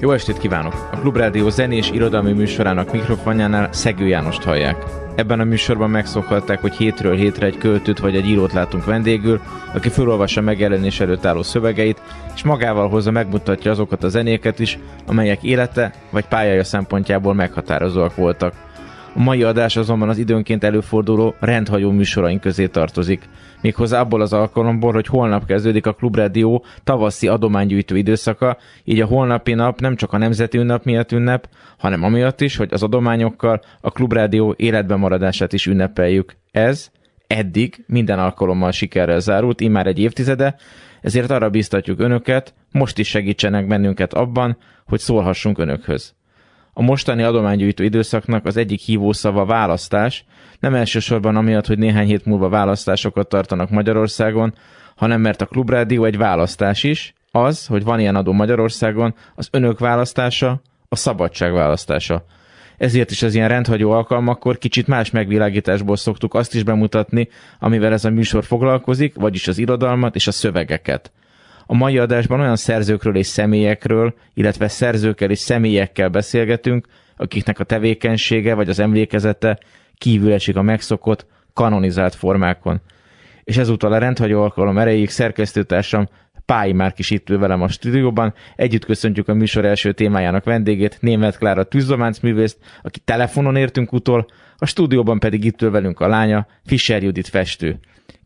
Jó estét kívánok! A Klubrádió zenés irodalmi műsorának mikrofonjánál Szegő Jánost hallják. Ebben a műsorban megszokhatták, hogy hétről hétre egy költőt vagy egy írót látunk vendégül, aki felolvassa megjelenés előtt álló szövegeit, és magával hozza, megmutatja azokat a zenéket is, amelyek élete vagy pályája szempontjából meghatározóak voltak. A mai adás azonban az időnként előforduló rendhagyó műsoraink közé tartozik. Méghozzá abból az alkalomból, hogy holnap kezdődik a Klubrádió tavaszi adománygyűjtő időszaka, így a holnapi nap nem csak a nemzeti ünnep miatt ünnep, hanem amiatt is, hogy az adományokkal a Klubrádió életben maradását is ünnepeljük. Ez eddig minden alkalommal sikerrel zárult, immár egy évtizede, ezért arra bíztatjuk önöket, most is segítsenek bennünket abban, hogy szólhassunk önökhöz. A mostani adománygyűjtő időszaknak az egyik hívószava választás, nem elsősorban amiatt, hogy néhány hét múlva választásokat tartanak Magyarországon, hanem mert a Klubrádió egy választás is, az, hogy van ilyen adó Magyarországon, az önök választása, a szabadság választása. Ezért is az ilyen rendhagyó alkalmakkor kicsit más megvilágításból szoktuk azt is bemutatni, amivel ez a műsor foglalkozik, vagyis az irodalmat és a szövegeket. A mai adásban olyan szerzőkről és személyekről, illetve szerzőkkel és személyekkel beszélgetünk, akiknek a tevékenysége vagy az emlékezete kívül esik a megszokott, kanonizált formákon. És ezúttal a rendhagyó alkalom erejéig szerkesztőtársam Pályi Márk is itt ül velem a stúdióban. Együtt köszöntjük a műsor első témájának vendégét, Németh Klára tűzdománcművészt, aki telefonon értünk utol, a stúdióban pedig itt ül velünk a lánya, Fischer Judit festő.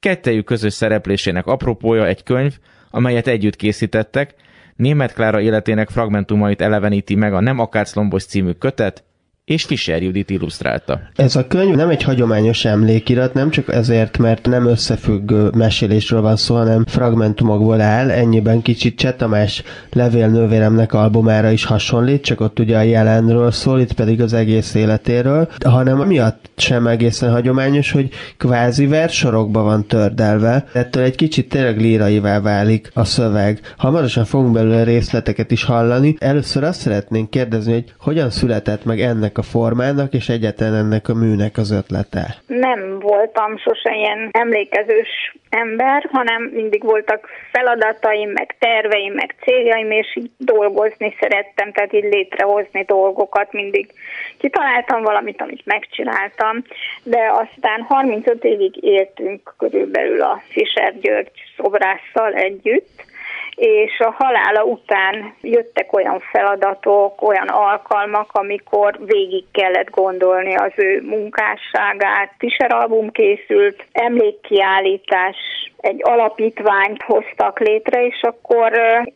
Kettejük közös szereplésének apropója egy könyv, amelyet együtt készítettek. Németh Klára életének fragmentumait eleveníti meg a Nem akáclombos című kötet, és Fischer Judit illusztrálta. Ez a könyv nem egy hagyományos emlékirat, nem csak ezért, mert nem összefüggő mesélésről van szó, hanem fragmentumokból áll, ennyiben kicsit Cseh Tamás Levél nővéremnek albumára is hasonlít, csak ott ugye a jelenről szól, itt pedig az egész életéről, hanem amiatt sem egészen hagyományos, hogy kvázi versorokba van tördelve, ettől egy kicsit tényleg líraivá válik a szöveg. Hamarosan fogunk belőle részleteket is hallani. Először azt szeretnénk kérdezni, hogy hogyan született meg ennek a formának, és egyetlen ennek a műnek az ötlete? Nem voltam sose ilyen emlékezős ember, hanem mindig voltak feladataim, meg terveim, meg céljaim, és így dolgozni szerettem, tehát így létrehozni dolgokat, mindig kitaláltam valamit, amit megcsináltam, de aztán 35 évig éltünk körülbelül a Fischer György szobrásszal együtt, és a halála után jöttek olyan feladatok, olyan alkalmak, amikor végig kellett gondolni az ő munkásságát. Fischer album készült, emlékkiállítás, egy alapítványt hoztak létre, és akkor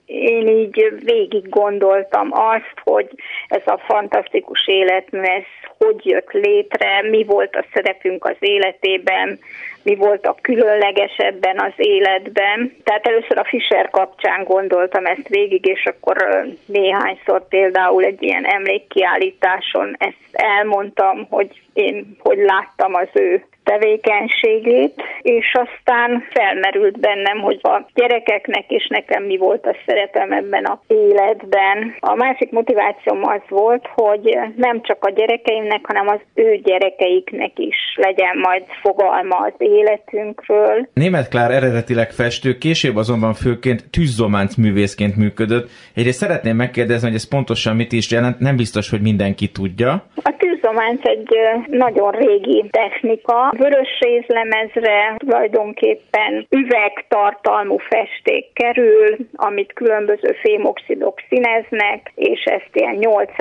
én így végig gondoltam azt, hogy ez a fantasztikus életmű, ez hogy jött létre, mi volt a szerepünk az életében, mi volt a különleges ebben az életben. Tehát először a Fischer kapcsán gondoltam ezt végig, és akkor néhányszor például egy ilyen emlékkiállításon ezt elmondtam, hogy én hogy láttam az ő tevékenységét, és aztán felmerült bennem, hogy a gyerekeknek és nekem mi volt a szerepem ebben az életben. A másik motivációm az volt, hogy nem csak a gyerekeimnek, hanem az ő gyerekeiknek is legyen majd fogalma az életünkről. Németh Klára eredetileg festő, később azonban főként tűzdobánc művészként működött. Egyrészt szeretném megkérdezni, hogy ez pontosan mit is jelent, nem biztos, hogy mindenki tudja. A tűzdobánc egy nagyon régi technika, vörös rézlemezre tulajdonképpen üvegtartalmú festék kerül, amit különböző fémoxidok színeznek, és ezt ilyen 800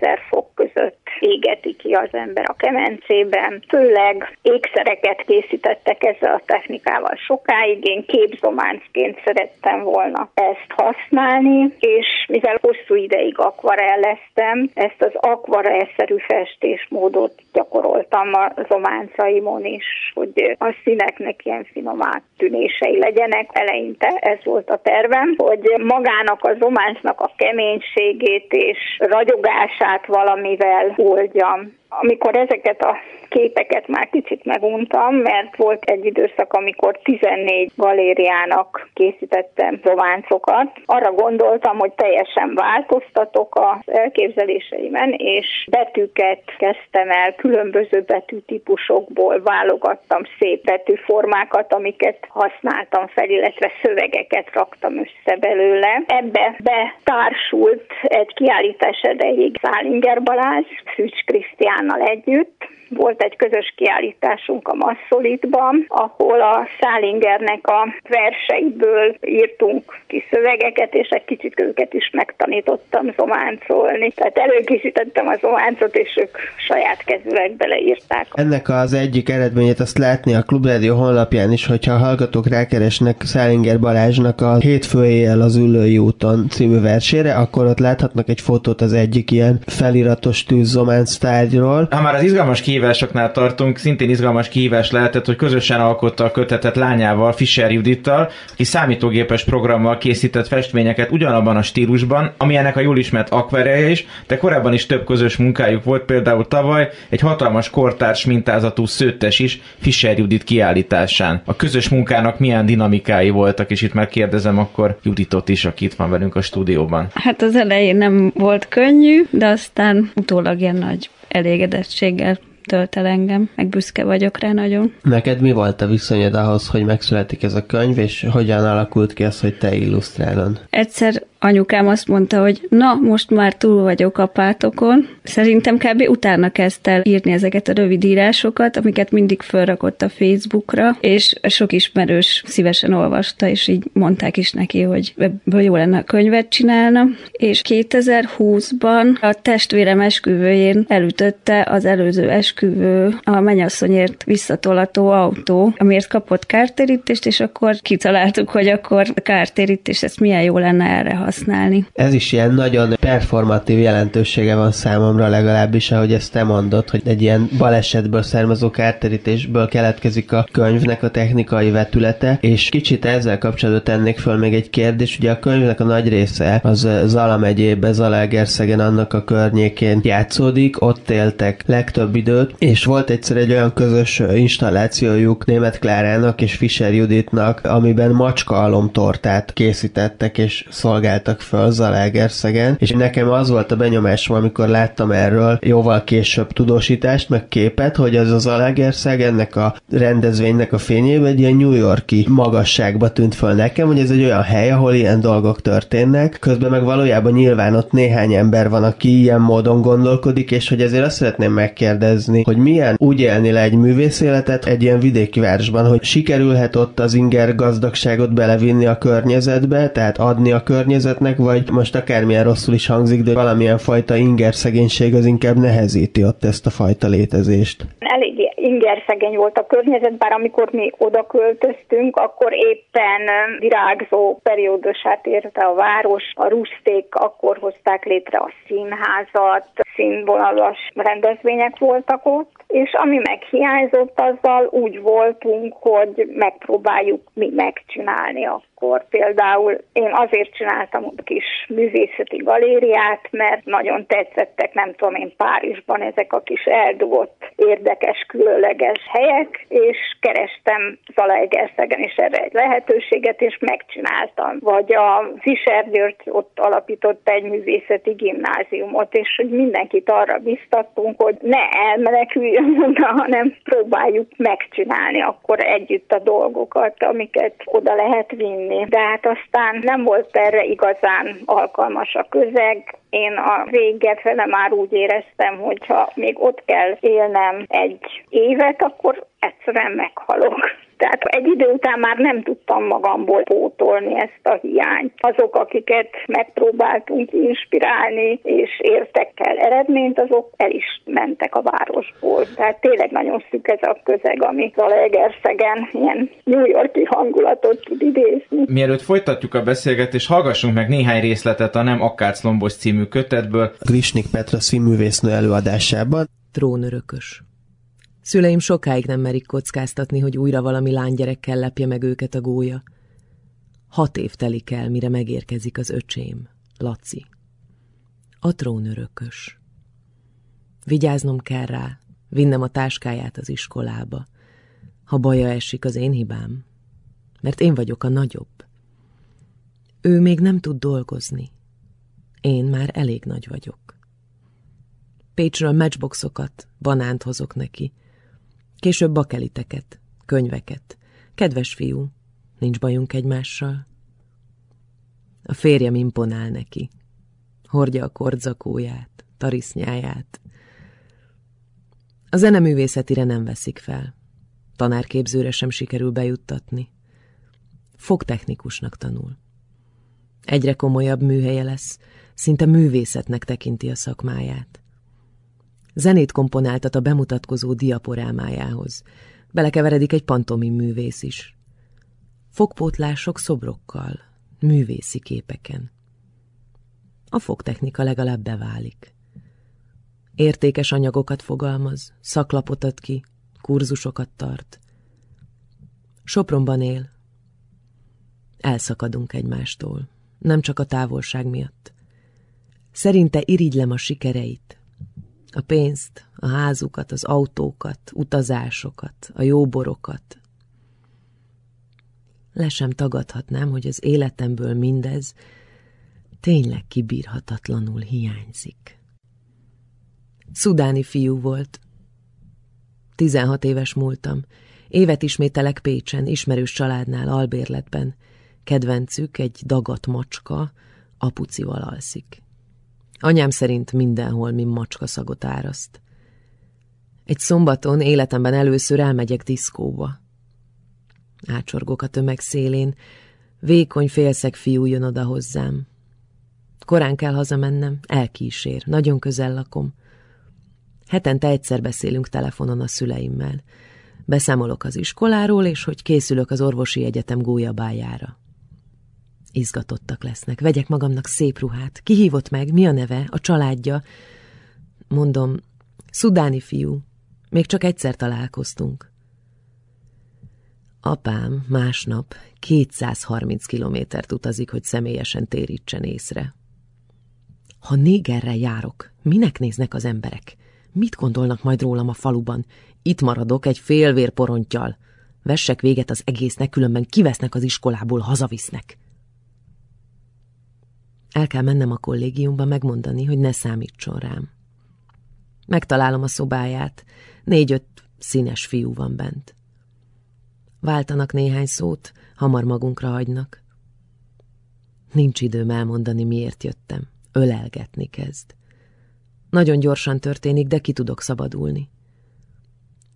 000 fok között égeti ki az ember a kemencében. Főleg ékszereket készítettek ezzel a technikával sokáig, én képzománcként szerettem volna ezt használni, és mivel hosszú ideig akvarelleztem, ezt az akvarellszerű festéket festésmódot gyakoroltam az ománcaimon is, hogy a színeknek ilyen finomák tűnései legyenek. Eleinte ez volt a tervem, hogy magának az ománcnak a keménységét és ragyogását valamivel oldjam. Amikor ezeket a képeket már kicsit meguntam, mert volt egy időszak, amikor 14 galériának készítettem románcokat. Arra gondoltam, hogy teljesen változtatok az elképzeléseimen, és betűket kezdtem el, különböző betűtípusokból válogattam szép betűformákat, amiket használtam fel, illetve szövegeket raktam össze belőle. Ebbe betársult egy kiállítás erejéig Szálinger Balázs, Fücs Krisztiánnal együtt. Volt egy közös kiállításunk a Massolidban, ahol a Szálingernek a verseiből írtunk ki szövegeket, és egy kicsit őket is megtanítottam zománcolni. Tehát előkészítettem a zománcot, és ők saját kezüleg beleírták. Ennek az egyik eredményét azt látni a Klubrádió honlapján is, hogyha a hallgatók rákeresnek Szálinger Balázsnak a Hétfő éjjel az Üllői úton című versére, akkor ott láthatnak egy fotót az egyik ilyen feliratos tűzzománc tárgyról. Ha már az izgalmas kihívásoknál tartunk, szintén izgalmas kihívás lehetett, hogy közösen alkotta a kötetet lányával, Fischer Judittal, aki számítógépes programmal készített festményeket ugyanabban a stílusban, ami ennek a jól ismert akvarellje is, de korábban is több közös munkájuk volt, például tavaly egy hatalmas kortárs mintázatú szőttes is Fischer Judit kiállításán. A közös munkának milyen dinamikái voltak, és itt már kérdezem akkor Juditot is, aki itt van velünk a stúdióban. Hát az elején nem volt könnyű, de aztán utólag ilyen nagy elégedettséggel tölt el engem, meg büszke vagyok rá nagyon. Neked mi volt a viszonyod ahhoz, hogy megszületik ez a könyv, és hogyan alakult ki az, hogy te illusztrálod? Egyszer anyukám azt mondta, hogy na, most már túl vagyok apátokon. Szerintem kb. Utána kezdte el írni ezeket a rövid írásokat, amiket mindig felrakott a Facebookra, és sok ismerős szívesen olvasta, és így mondták is neki, hogy ebből jó lenne a könyvet csinálna. És 2020-ban a testvérem esküvőjén elütötte az előző esküvő a mennyasszonyért visszatolató autó, amiért kapott kártérítést, és akkor kitaláltuk, hogy akkor a kártérítést, ezt milyen jó lenne erre használni. Ez is ilyen nagyon performatív jelentősége van számomra legalábbis, ahogy ezt te mondod, hogy egy ilyen balesetből származó kártérítésből keletkezik a könyvnek a technikai vetülete, és kicsit ezzel kapcsolatban tennék föl még egy kérdést. Ugye a könyvnek a nagy része az Zala megyébe, Zalaegerszegen, annak a környékén játszódik, ott éltek legtöbb időt, és volt egyszer egy olyan közös installációjuk Németh Klárának és Fischer Juditnak, amiben macskaalomtortát készítettek és szolgáltak föl Zalaegerszegen, és nekem az volt a benyomásom, amikor láttam erről jóval később tudósítást, meg képet, hogy az a Zalaegerszeg ennek a rendezvénynek a fényében egy ilyen New York-i magasságba tűnt föl nekem, hogy ez egy olyan hely, ahol ilyen dolgok történnek, közben meg valójában nyilván ott néhány ember van, aki ilyen módon gondolkodik, és hogy ezért azt szeretném megkérdezni, hogy milyen úgy élni le egy művész életet egy ilyen vidéki városban, hogy sikerülhet ott az inger gazdagságot belevinni a környezetbe, tehát adni a környezetnek, vagy most akármilyen rosszul is hangzik, de valamilyen fajta ingerszegénység az inkább nehezíti ott ezt a fajta létezést. Elég ingerszegény volt a környezet, bár amikor mi oda költöztünk, akkor éppen virágzó periódusát érte a város, a rusték akkor hozták létre a színházat, színvonalas rendezvények voltak ott, és ami meghiányzott, azzal úgy voltunk, hogy megpróbáljuk mi megcsinálni akkor. Például én azért csináltam ott kis művészeti galériát, mert nagyon tetszettek, nem tudom én, Párizsban ezek a kis eldugott, érdekes, különleges helyek, és kerestem Zalaegerszegen is erre egy lehetőséget, és megcsináltam. Vagy a Fischer György ott alapított egy művészeti gimnáziumot, és hogy mindenkit arra biztattunk, hogy ne elmeneküljön oda, hanem próbáljuk megcsinálni akkor együtt a dolgokat, amiket oda lehet vinni. De hát aztán nem volt erre igazán alkalmas a közeg. Én a vége fele már úgy éreztem, hogy ha még ott kell élnem egy évet, akkor egyszerűen meghalok. Tehát egy idő után már nem tudtam magamból pótolni ezt a hiányt. Azok, akiket megpróbáltunk inspirálni, és értek el eredményt, azok el is mentek a városból. Tehát tényleg nagyon szűk ez a közeg, ami Zalaegerszegen ilyen New York-i hangulatot tud idézni. Mielőtt folytatjuk a beszélgetést, hallgassunk meg néhány részletet a Nem akárc lombos című kötetből. Grisnik Petra színművésznő előadásában. trónörökös. Szüleim sokáig nem merik kockáztatni, hogy újra valami lánygyerekkel lepje meg őket a gólya. 6 év telik el, mire megérkezik az öcsém, Laci. A trónörökös. Vigyáznom kell rá, vinnem a táskáját az iskolába. Ha baja esik, az én hibám, mert én vagyok a nagyobb. Ő még nem tud dolgozni. Én már elég nagy vagyok. Pécsről matchboxokat, banánt hozok neki. Később bakeliteket, könyveket. Kedves fiú, nincs bajunk egymással. A férjem imponál neki. Hordja a kordzakóját, tarisznyáját. A zeneművészetire nem veszik fel. Tanárképzőre sem sikerül bejuttatni. Fogtechnikusnak tanul. Egyre komolyabb műhelye lesz, szinte művészetnek tekinti a szakmáját. Zenét komponáltat a bemutatkozó diaporámájához. Belekeveredik egy pantomim művész is. Fogpótlások szobrokkal, művészi képeken. A fogtechnika legalább beválik. Értékes anyagokat fogalmaz, szaklapot ad ki, kurzusokat tart. Sopronban él. Elszakadunk egymástól, nem csak a távolság miatt. Szerinte irigylem a sikereit. A pénzt, a házukat, az autókat, utazásokat, a jóborokat. Le sem tagadhatnám, hogy az életemből mindez tényleg kibírhatatlanul hiányzik. Szudáni fiú volt. 16 éves múltam. Évet ismételek Pécsen, ismerős családnál, albérletben. Kedvencük, egy dagadt macska, apucival alszik. Anyám szerint mindenhol, mint macska szagot áraszt. Egy szombaton életemben először elmegyek diszkóba. Ácsorgok a tömeg szélén, vékony félszeg fiú jön oda hozzám. Korán kell hazamennem, elkísér, nagyon közel lakom. Hetente egyszer beszélünk telefonon a szüleimmel. Beszámolok az iskoláról, és hogy készülök az orvosi egyetem gólyabájára. Izgatottak lesznek. Vegyek magamnak szép ruhát. Ki hívott meg? Mi a neve? A családja? Mondom, szudáni fiú. Még csak egyszer találkoztunk. Apám másnap 230 kilométert utazik, hogy személyesen térítsen észre. Ha négerre járok, minek néznek az emberek? Mit gondolnak majd rólam a faluban? Itt maradok egy félvérporonttyal. Vessek véget az egésznek, különben kivesznek az iskolából, hazavisznek. El kell mennem a kollégiumba megmondani, hogy ne számítson rám. Megtalálom a szobáját, 4-5 színes fiú van bent. Váltanak néhány szót, hamar magunkra hagynak. Nincs időm elmondani, miért jöttem. Ölelgetni kezd. Nagyon gyorsan történik, de ki tudok szabadulni.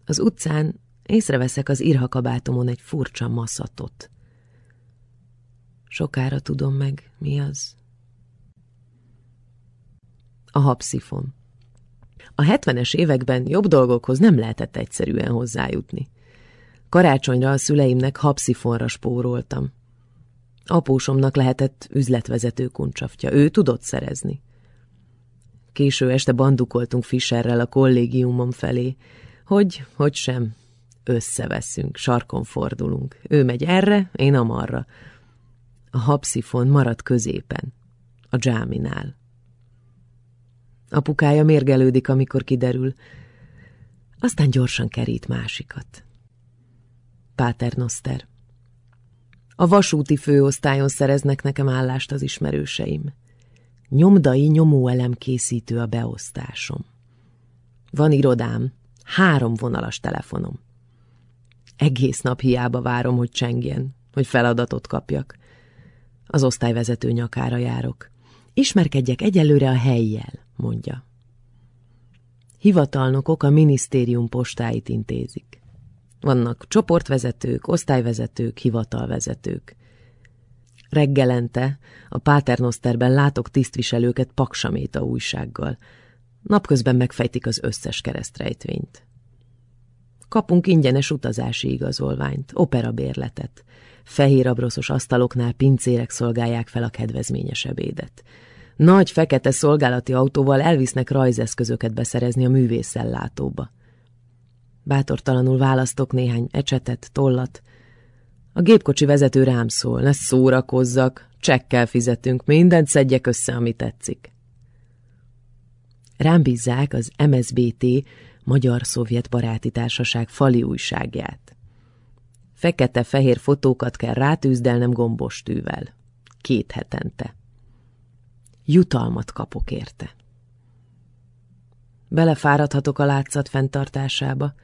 Az utcán észreveszek az irhakabátomon egy furcsa maszatot. Sokára tudom meg, mi az. A habszifon. A 70-es években jobb dolgokhoz nem lehetett egyszerűen hozzájutni. Karácsonyra a szüleimnek habszifonra spóroltam. Apósomnak lehetett üzletvezető kuncsafja, ő tudott szerezni. Késő este bandukoltunk Fischerrel a kollégiumom felé, hogy sem, összeveszünk, sarkon fordulunk. Ő megy erre, én amarra. A habszifon marad középen, a dzsáminál. Apukája mérgelődik, amikor kiderül, aztán gyorsan kerít másikat. Paternoster. A vasúti főosztályon szereznek nekem állást az ismerőseim. Nyomdai nyomóelem készítő a beosztásom. Van irodám, 3 vonalas telefonom. Egész nap hiába várom, hogy csengjen, hogy feladatot kapjak. Az osztályvezető nyakára járok. Ismerkedjek egyelőre a helyjel, mondja. Hivatalnokok a minisztérium postáit intézik. Vannak csoportvezetők, osztályvezetők, hivatalvezetők. Reggelente a Paternosterben látok tisztviselőket paksaméta újsággal. Napközben megfejtik az összes keresztrejtvényt. Kapunk ingyenes utazási igazolványt, operabérletet. Fehér abroszos asztaloknál pincérek szolgálják fel a kedvezményes ebédet. Nagy fekete szolgálati autóval elvisznek rajzeszközöket beszerezni a művészellátóba. Bátortalanul választok néhány ecsetet, tollat. A gépkocsi vezető rám szól, ne szórakozzak, csekkel fizetünk, mindent szedjek össze, ami tetszik. Rám bízzák az MSZBT, Magyar-Szovjet Baráti Társaság fali újságját. Fekete-fehér fotókat kell rátűzdelnem gombostűvel. 2 hetente. Jutalmat kapok érte. Belefáradhatok a látszat fenntartásába.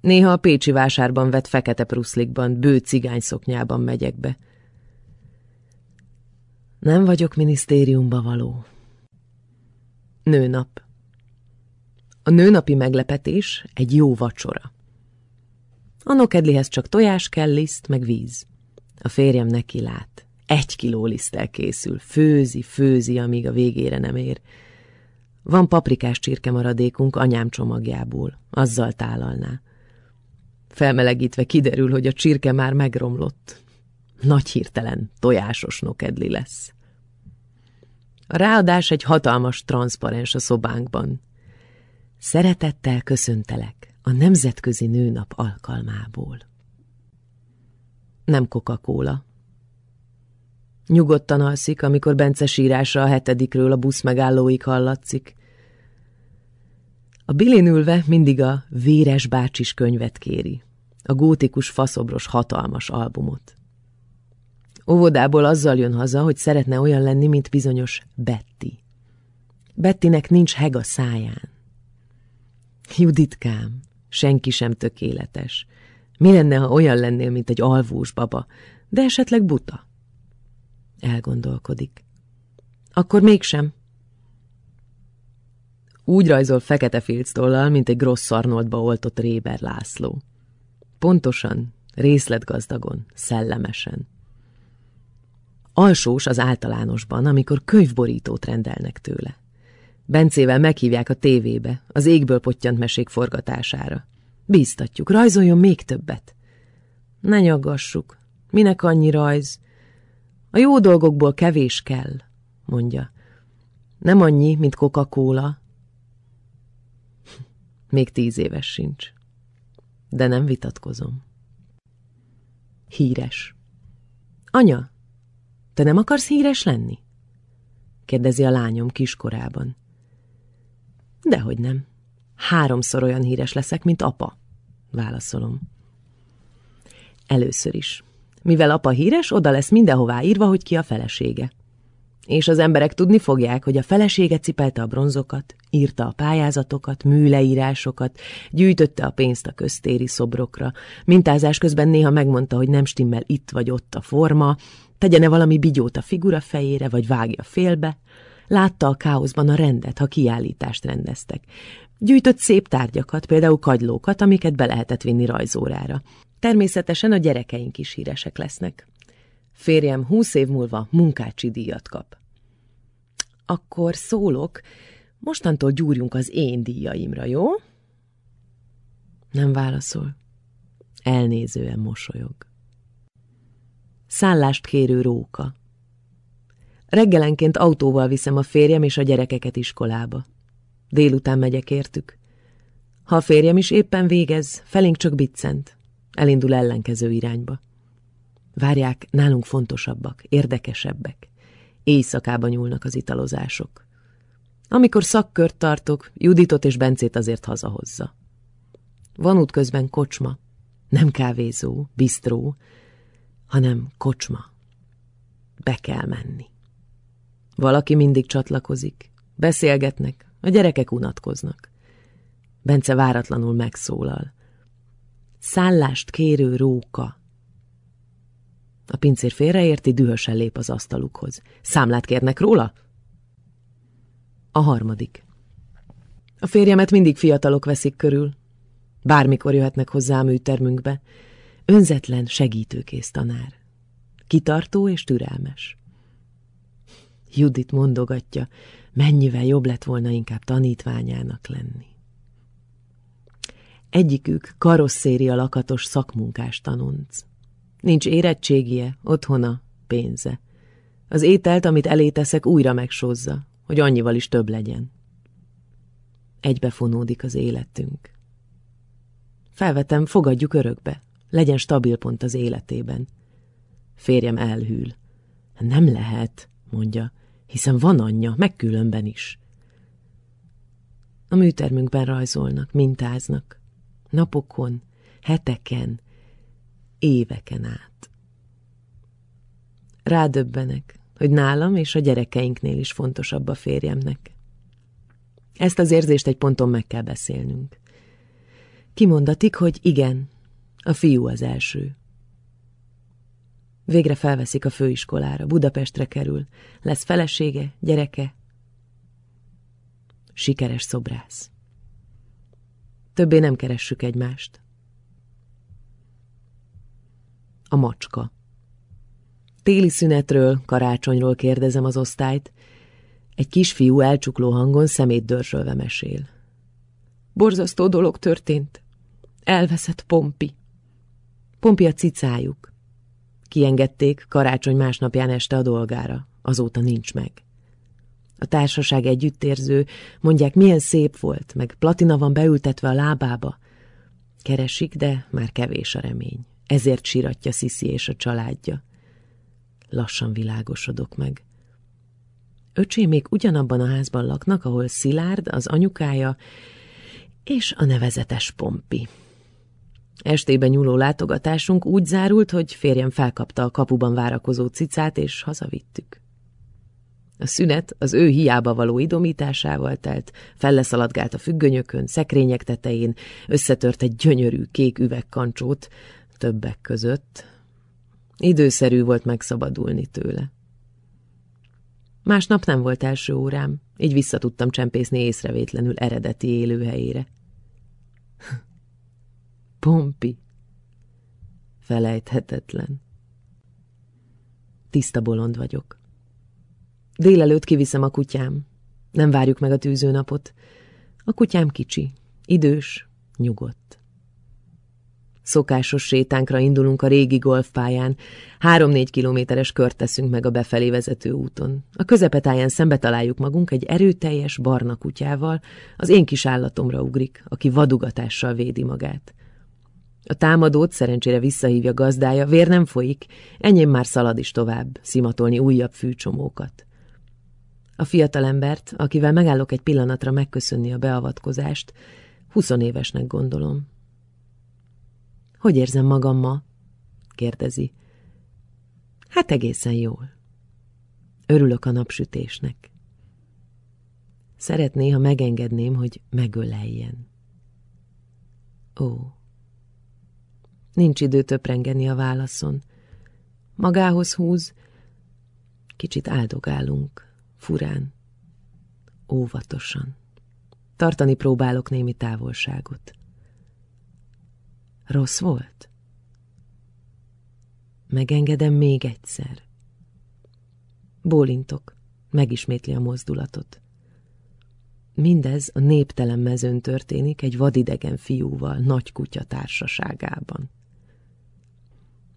Néha a pécsi vásárban vett fekete pruszlikban, bő cigányszoknyában megyek be. Nem vagyok minisztériumba való. Nőnap. A nőnapi meglepetés egy jó vacsora. A kedlihez csak tojás kell, liszt, meg víz. A férjem neki lát. 1 kiló liszttel készül. Főzi, amíg a végére nem ér. Van paprikás csirkemaradékunk anyám csomagjából. Azzal tálalná. Felmelegítve kiderül, hogy a csirke már megromlott. Nagy hirtelen tojásos nokedli lesz. A ráadás egy hatalmas transzparens a szobánkban. Szeretettel köszöntelek a Nemzetközi Nőnap alkalmából. Nem Coca-Cola. Nyugodtan alszik, amikor Bence sírása a 7. a buszmegállóig hallatszik. A bilin ülve mindig a Véres bácsis könyvet kéri, a gótikus faszobros hatalmas albumot. Óvodából azzal jön haza, hogy szeretne olyan lenni, mint bizonyos Betty. Bettynek nincs heg a száján. Juditkám, senki sem tökéletes. Mi lenne, ha olyan lennél, mint egy alvós baba, de esetleg buta? Elgondolkodik. Akkor mégsem. Úgy rajzol fekete filctollal, mint egy Gross Arnoldba oltott Réber László. Pontosan, részletgazdagon, szellemesen. Alsós az általánosban, amikor könyvborítót rendelnek tőle. Bencével meghívják a tévébe, az Égből pottyant mesék forgatására. Bíztatjuk, rajzoljon még többet. Ne nyaggassuk, minek annyi rajz? A jó dolgokból kevés kell, mondja. Nem annyi, mint Coca-Cola. Még 10 éves sincs. De nem vitatkozom. Híres. Anya, te nem akarsz híres lenni? Kérdezi a lányom kiskorában. Dehogy nem. 3-szor olyan híres leszek, mint apa, válaszolom. Először is. Mivel apa híres, oda lesz mindenhová írva, hogy ki a felesége. És az emberek tudni fogják, hogy a felesége cipelte a bronzokat, írta a pályázatokat, műleírásokat, gyűjtötte a pénzt a köztéri szobrokra, mintázás közben néha megmondta, hogy nem stimmel itt vagy ott a forma, tegyene valami bigyót a figura fejére, vagy vágja félbe. Látta a káoszban a rendet, ha kiállítást rendeztek. Gyűjtött szép tárgyakat, például kagylókat, amiket be lehetett vinni rajzórára. Természetesen a gyerekeink is híresek lesznek. Férjem 20 év múlva Munkácsi díjat kap. Akkor szólok, mostantól gyúrjunk az én díjaimra, jó? Nem válaszol. Elnézően mosolyog. Szállást kérő róka. Reggelenként autóval viszem a férjem és a gyerekeket iskolába. Délután megyek értük. Ha a férjem is éppen végez, felénk csak biccent. Elindul ellenkező irányba. Várják, nálunk fontosabbak, érdekesebbek. Éjszakába nyúlnak az italozások. Amikor szakkört tartok, Juditot és Bencét azért hazahozza. Van útközben kocsma. Nem kávézó, bisztró, hanem kocsma. Be kell menni. Valaki mindig csatlakozik. Beszélgetnek, a gyerekek unatkoznak. Bence váratlanul megszólal. Szállást kérő róka. A pincér félreérti, dühösen lép az asztalukhoz. Számlát kérnek róla? A 3. A férjemet mindig fiatalok veszik körül. Bármikor jöhetnek hozzá a műtermünkbe. Önzetlen, segítőkész tanár. Kitartó és türelmes. Judit mondogatja, mennyivel jobb lett volna inkább tanítványának lenni. Egyikük karosszéria lakatos szakmunkás tanonc. Nincs érettségie, otthona, pénze. Az ételt, amit elé teszek, újra megsózza, hogy annyival is több legyen. Egybefonódik az életünk. Felvetem, fogadjuk örökbe. Legyen stabil pont az életében. Férjem elhűl. Nem lehet, mondja, hiszen van anyja, megkülönben is. A műtermünkben rajzolnak, mintáznak. Napokon, heteken, éveken át. Rádöbbenek, hogy nálam és a gyerekeinknél is fontosabb a férjemnek. Ezt az érzést egy ponton meg kell beszélnünk. Kimondatik, hogy igen, a fiú az első. Végre felveszik a főiskolára, Budapestre kerül, lesz felesége, gyereke. Sikeres szobrász. Többé nem keressük egymást. A macska. Téli szünetről, karácsonyról kérdezem az osztályt. Egy kisfiú elcsukló hangon szemét dörzsölve mesél. Borzasztó dolog történt. Elveszett Pompi. Pompi a cicájuk. Kiengedték karácsony másnapján este a dolgára. Azóta nincs meg. A társaság együttérző, mondják, milyen szép volt, meg platina van beültetve a lábába. Keresik, de már kevés a remény. Ezért síratja Sziszi és a családja. Lassan világosodok meg. Öcsémék ugyanabban a házban laknak, ahol Szilárd, az anyukája és a nevezetes Pompi. Estében nyúló látogatásunk úgy zárult, hogy férjem felkapta a kapuban várakozó cicát, és hazavittük. A szünet az ő hiába való idomításával telt, felleszaladgált a függönyökön, szekrények tetején, összetört egy gyönyörű kék üvegkancsót, többek között. Időszerű volt megszabadulni tőle. Másnap nem volt első órám, így visszatudtam csempészni észrevétlenül eredeti élőhelyére. Pompi. Felejthetetlen. Tiszta bolond vagyok. Délelőtt kiviszem a kutyám. Nem várjuk meg a tűzőnapot. A kutyám kicsi, idős, nyugodt. Szokásos sétánkra indulunk a régi golfpályán, 3-4 kilométeres kört teszünk meg a befelé vezető úton. A közepetáján szembe találjuk magunk egy erőteljes barna kutyával, az én kis állatomra ugrik, aki vadugatással védi magát. A támadót szerencsére visszahívja gazdája, vér nem folyik, enyém már szalad is tovább, szimatolni újabb fűcsomókat. A fiatalembert, akivel megállok egy pillanatra megköszönni a beavatkozást, 20 évesnek gondolom. Hogy érzem magam ma? kérdezi. Hát egészen jól. Örülök a napsütésnek. Szeretné, ha megengedném, hogy megöleljen. Ó. Nincs idő töprengeni a válaszon. Magához húz. Kicsit áldogálunk. Furán. Óvatosan. Tartani próbálok némi távolságot. Rossz volt? Megengedem még egyszer. Bólintok, megismétli a mozdulatot. Mindez a néptelen mezőn történik egy vadidegen fiúval, nagy kutya társaságában.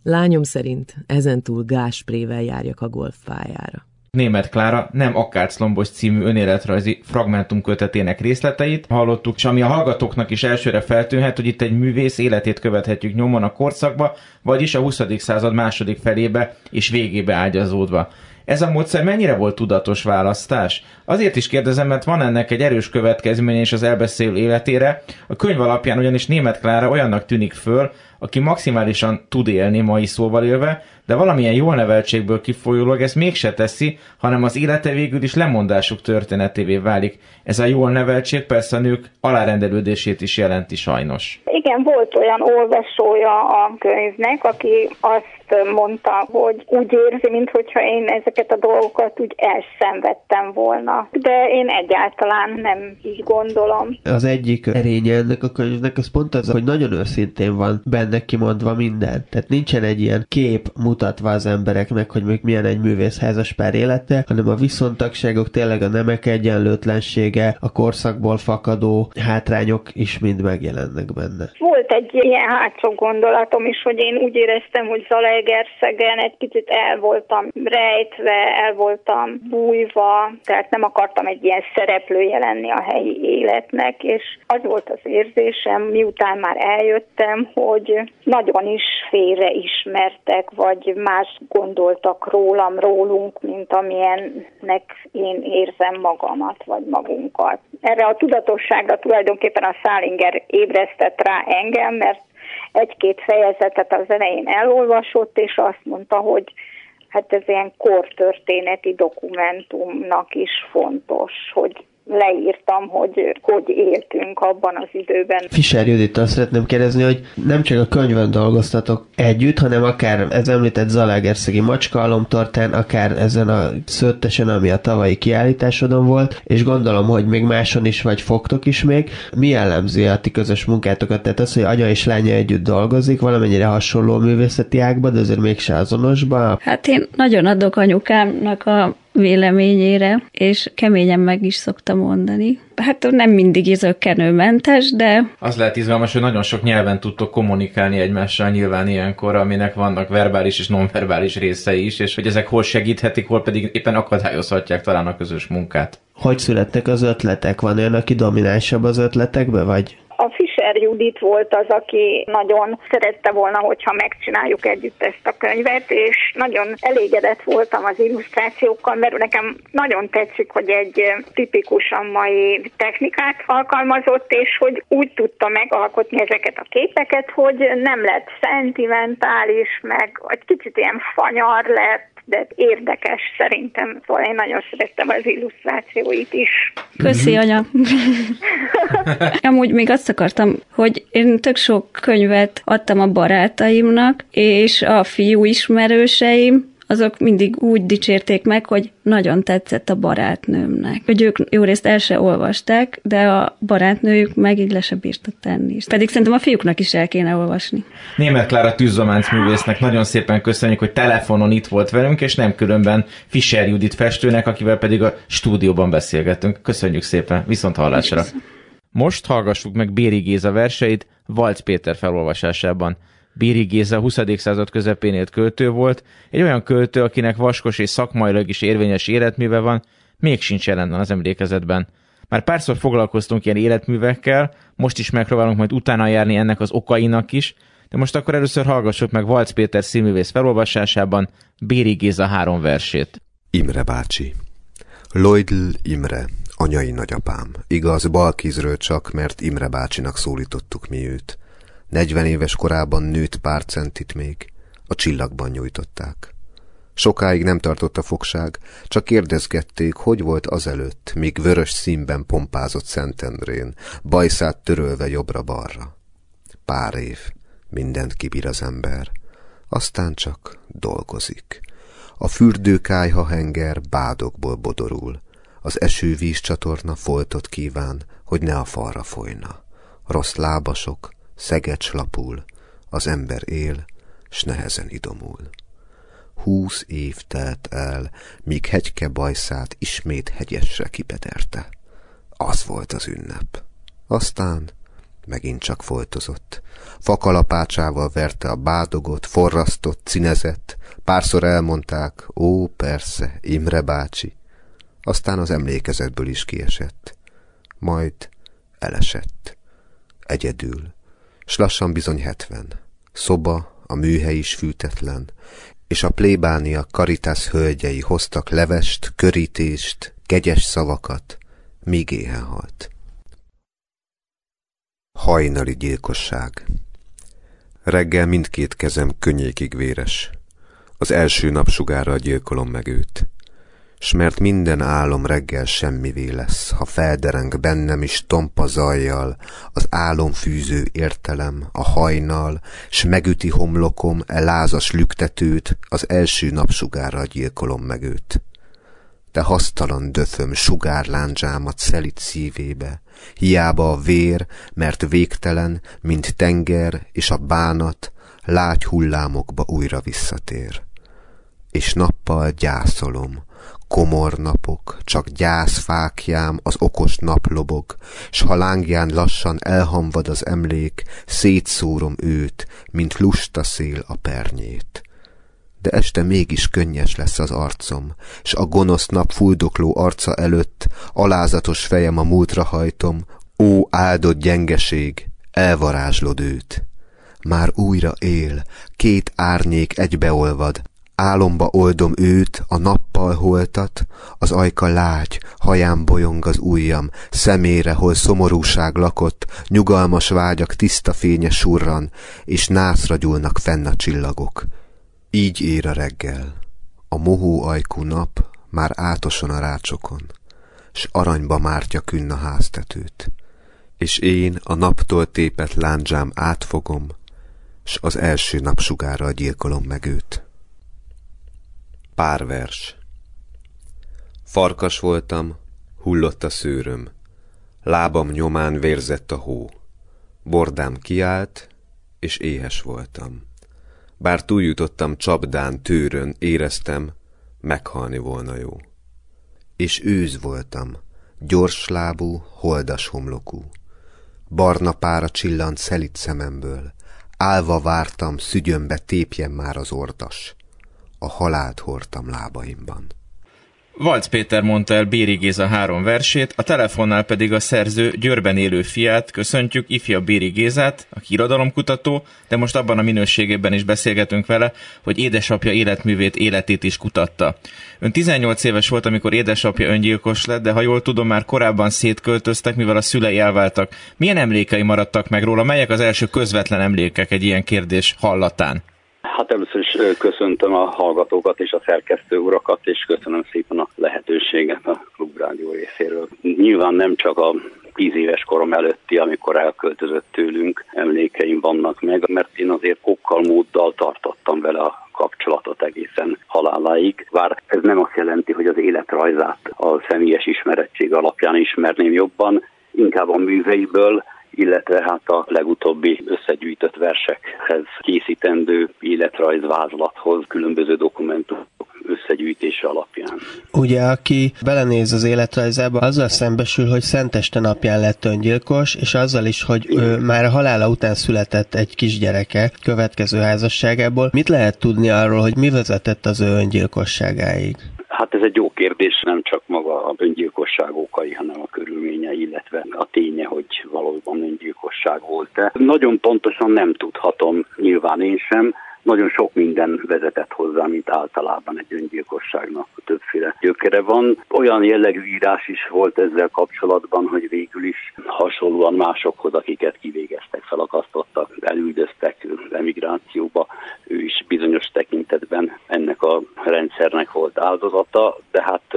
Lányom szerint ezentúl gásprével járjak a golfpályára. Németh Klára Nem akáclombos című önéletrajzi fragmentumkötetének részleteit hallottuk, és ami a hallgatóknak is elsőre feltűnhet, hogy itt egy művész életét követhetjük nyomon a korszakba, vagyis a 20. század második felébe és végébe ágyazódva. Ez a módszer mennyire volt tudatos választás? Azért is kérdezem, mert van ennek egy erős következménye is az elbeszélő életére. A könyv alapján ugyanis Németh Klára olyannak tűnik föl, aki maximálisan tud élni, mai szóval élve, de valamilyen jól neveltségből kifolyólag ezt mégse teszi, hanem az élete végül is lemondásuk történetévé válik. Ez a jól neveltség persze a nők alárendelődését is jelenti sajnos. Igen, volt olyan olvasója a könyvnek, aki azt mondta, hogy úgy érzi, minthogyha én ezeket a dolgokat úgy elszenvedtem volna. De én egyáltalán nem így gondolom. Az egyik erénye ennek a könyvnek az pont az, hogy nagyon őszintén van benne lenne kimondva minden. Tehát nincsen egy ilyen kép mutatva az embereknek, hogy még milyen egy művészházas pár élete, hanem a viszontagságok, tényleg a nemek egyenlőtlensége, a korszakból fakadó hátrányok is mind megjelennek benne. Volt egy ilyen hátsó gondolatom is, hogy én úgy éreztem, hogy Zalaegerszegen egy kicsit el voltam rejtve, el voltam bújva, tehát nem akartam egy ilyen szereplője lenni a helyi életnek, és az volt az érzésem, miután már eljöttem, hogy nagyon is félreismertek, vagy más gondoltak rólam, rólunk, mint amilyennek én érzem magamat, vagy magunkat. Erre a tudatosságra tulajdonképpen a Szálinger ébresztett rá engem, mert egy-két fejezetet az elején elolvasott, és azt mondta, hogy hát ez ilyen kortörténeti dokumentumnak is fontos, hogy leírtam, hogy éltünk abban az időben. Fischer Judittól szeretném kérdezni, hogy nem csak a könyvön dolgoztatok együtt, hanem akár ez említett zalaegerszegi macskaalomtortán, akár ezen a szőttesen, ami a tavalyi kiállításodon volt, és gondolom, hogy még máson is vagy fogtok is még. Mi jellemzi a ti közös munkátokat? Tehát az, hogy anya és lánya együtt dolgozik, valamennyire hasonló művészeti ágban, de azért mégse azonosban? Hát én nagyon adok anyukámnak a véleményére, és keményen meg is szoktam mondani. Hát nem mindig zökkenőmentes, de... Az lehet izgalmas, hogy nagyon sok nyelven tudtok kommunikálni egymással nyilván ilyenkor, aminek vannak verbális és nonverbális részei is, és hogy ezek hol segíthetik, hol pedig éppen akadályozhatják talán a közös munkát. Hogy születtek az ötletek? Van olyan, aki dominánsabb az ötletekbe, vagy... A Fischer Judit volt az, aki nagyon szerette volna, hogyha megcsináljuk együtt ezt a könyvet, és nagyon elégedett voltam az illusztrációkkal, mert nekem nagyon tetszik, hogy egy tipikusan mai technikát alkalmazott, és hogy úgy tudta megalkotni ezeket a képeket, hogy nem lett szentimentális, meg egy kicsit ilyen fanyar lett, de érdekes szerintem, szóval én nagyon szerettem az illusztrációit is. Köszi, anya! Amúgy még azt akartam, hogy én tök sok könyvet adtam a barátaimnak, és a fiú ismerőseim, azok mindig úgy dicsérték meg, hogy nagyon tetszett a barátnőmnek. Hogy ők jó részt el se olvasták, de a barátnőjük meg így le se bírta tenni. Pedig szerintem a fiúknak is el kéne olvasni. Németh Klára tűzzománc művésznek nagyon szépen köszönjük, hogy telefonon itt volt velünk, és nem különben Fischer Judit festőnek, akivel pedig a stúdióban beszélgettünk. Köszönjük szépen, viszont hallásra! Köszön. Most hallgassuk meg Béri Géza verseit Valc Péter felolvasásában. Béri Géza 20. század közepén élt költő volt, egy olyan költő, akinek vaskos és szakmailag is érvényes életműve van, még sincs jelen az emlékezetben. Már párszor foglalkoztunk ilyen életművekkel, most is megpróbálunk majd utána járni ennek az okainak is, de most akkor először hallgassuk meg Valc Péter színművész felolvasásában Béri Géza 3 versét. Imre bácsi. Lojdl Imre, anyai nagyapám. Igaz, balkézről csak, mert Imre bácsinak szólítottuk mi őt. 40 éves korában nőtt pár centit még, a csillagban nyújtották. Sokáig nem tartott a fogság, csak kérdezgették, hogy volt azelőtt, míg vörös színben pompázott Szentendrén, bajszát törölve jobbra-balra. Pár év, mindent kibír az ember, aztán csak dolgozik. A fürdőkályha henger bádokból bodorul, az esővízcsatorna foltot kíván, hogy ne a falra folyna. Rossz lábasok, szegecs lapul, az ember él, s nehezen idomul. 20 év telt el, míg hegyke bajszát ismét hegyesre kipederte. Az volt az ünnep. Aztán megint csak foltozott. Fakalapácsával verte a bádogot, forrasztott, cinezett. Párszor elmondták, ó, persze, Imre bácsi. Aztán az emlékezetből is kiesett. Majd elesett. Egyedül. S lassan bizony 70. Szoba, a műhely is fűtetlen, és a plébánia karitász hölgyei hoztak levest, körítést, kegyes szavakat, míg éhen halt. Hajnali gyilkosság. Reggel mindkét kezem könnyékig véres. Az első napsugárral gyilkolom meg őt. S mert minden álom reggel semmivé lesz, ha feldereng bennem is tompa zajjal, az álomfűző értelem, a hajnal, s megüti homlokom e lázas lüktetőt, az első napsugárral gyilkolom meg őt. De hasztalan döföm sugárlándzsámat szelít szívébe, Hiába a vér, mert végtelen, mint tenger, és a bánat lágy hullámokba újra visszatér. És nappal gyászolom, komor napok, csak gyászfákjám az okos naplobog, s ha lángján lassan elhamvad az emlék, szétszórom őt, mint lusta szél a pernyét. De este mégis könnyes lesz az arcom, s a gonosz nap fuldokló arca előtt alázatos fejem a múltra hajtom, ó, áldott gyengeség, elvarázslod őt. Már újra él, két árnyék egybeolvad, álomba oldom őt, a nappal holtat, az ajka lágy, haján bolyong az ujjam, szemére, hol szomorúság lakott, nyugalmas vágyak tiszta fénye surran, és nászra gyúlnak fenn a csillagok. Így ér a reggel, a mohó ajkú nap már átoson a rácsokon, s aranyba mártja künn a háztetőt, és én a naptól tépett lándzsám átfogom, s az első napsugárral gyilkolom meg őt. Párvers. Farkas voltam, hullott a szőröm, lábam nyomán vérzett a hó, bordám kiállt, és éhes voltam. Bár túljutottam csapdán, tőrön, éreztem, meghalni volna jó. És őz voltam, gyorslábú, holdas homlokú. Barna pára csillant szelit szememből, álva vártam, szügyömbe tépjen már az ordas. A halált hordtam lábaimban. Valc Péter mondta el Béri Géza 3 versét, a telefonnál pedig a szerző Győrben élő fiát köszöntjük, ifja Béri Gézát, aki irodalomkutató, de most abban a minőségében is beszélgetünk vele, hogy édesapja életművét, életét is kutatta. Ön 18 éves volt, amikor édesapja öngyilkos lett, de ha jól tudom, már korábban szétköltöztek, mivel a szülei elváltak. Milyen emlékei maradtak meg róla? Melyek az első közvetlen emlékek egy ilyen kérdés hallatán? Hát először is köszöntöm a hallgatókat és a szerkesztő urakat, és köszönöm szépen a lehetőséget a Klubrádió részéről. Nyilván nem csak a 10 éves korom előtti, amikor elköltözött tőlünk, emlékeim vannak meg, mert én azért okkal, móddal tartottam vele a kapcsolatot egészen haláláig. Bár ez nem azt jelenti, hogy az életrajzát a személyes ismerettség alapján ismerném jobban, inkább a műveiből, illetve hát a legutóbbi összegyűjtött versekhez készítendő életrajzvázlathoz különböző dokumentumok összegyűjtése alapján. Ugye, aki belenéz az életrajzába, azzal szembesül, hogy Szenteste napján lett öngyilkos, és azzal is, hogy ő már a halála után született egy kisgyereke következő házasságából. Mit lehet tudni arról, hogy mi vezetett az ő öngyilkosságáig? Hát ez egy jó kérdés, nem csak maga a öngyilkosság okai, hanem a körülménye, illetve a ténye, hogy valóban öngyilkosság volt-e. Nagyon pontosan nem tudhatom, nyilván én sem. Nagyon sok minden vezetett hozzá, mint általában egy öngyilkosságnak többféle gyökere van. Olyan jellegű írás is volt ezzel kapcsolatban, hogy végül is hasonlóan másokhoz, akiket kivégeztek, felakasztottak, elüldöztek emigrációba, ő is bizonyos tekintetben ennek a rendszernek volt áldozata, de hát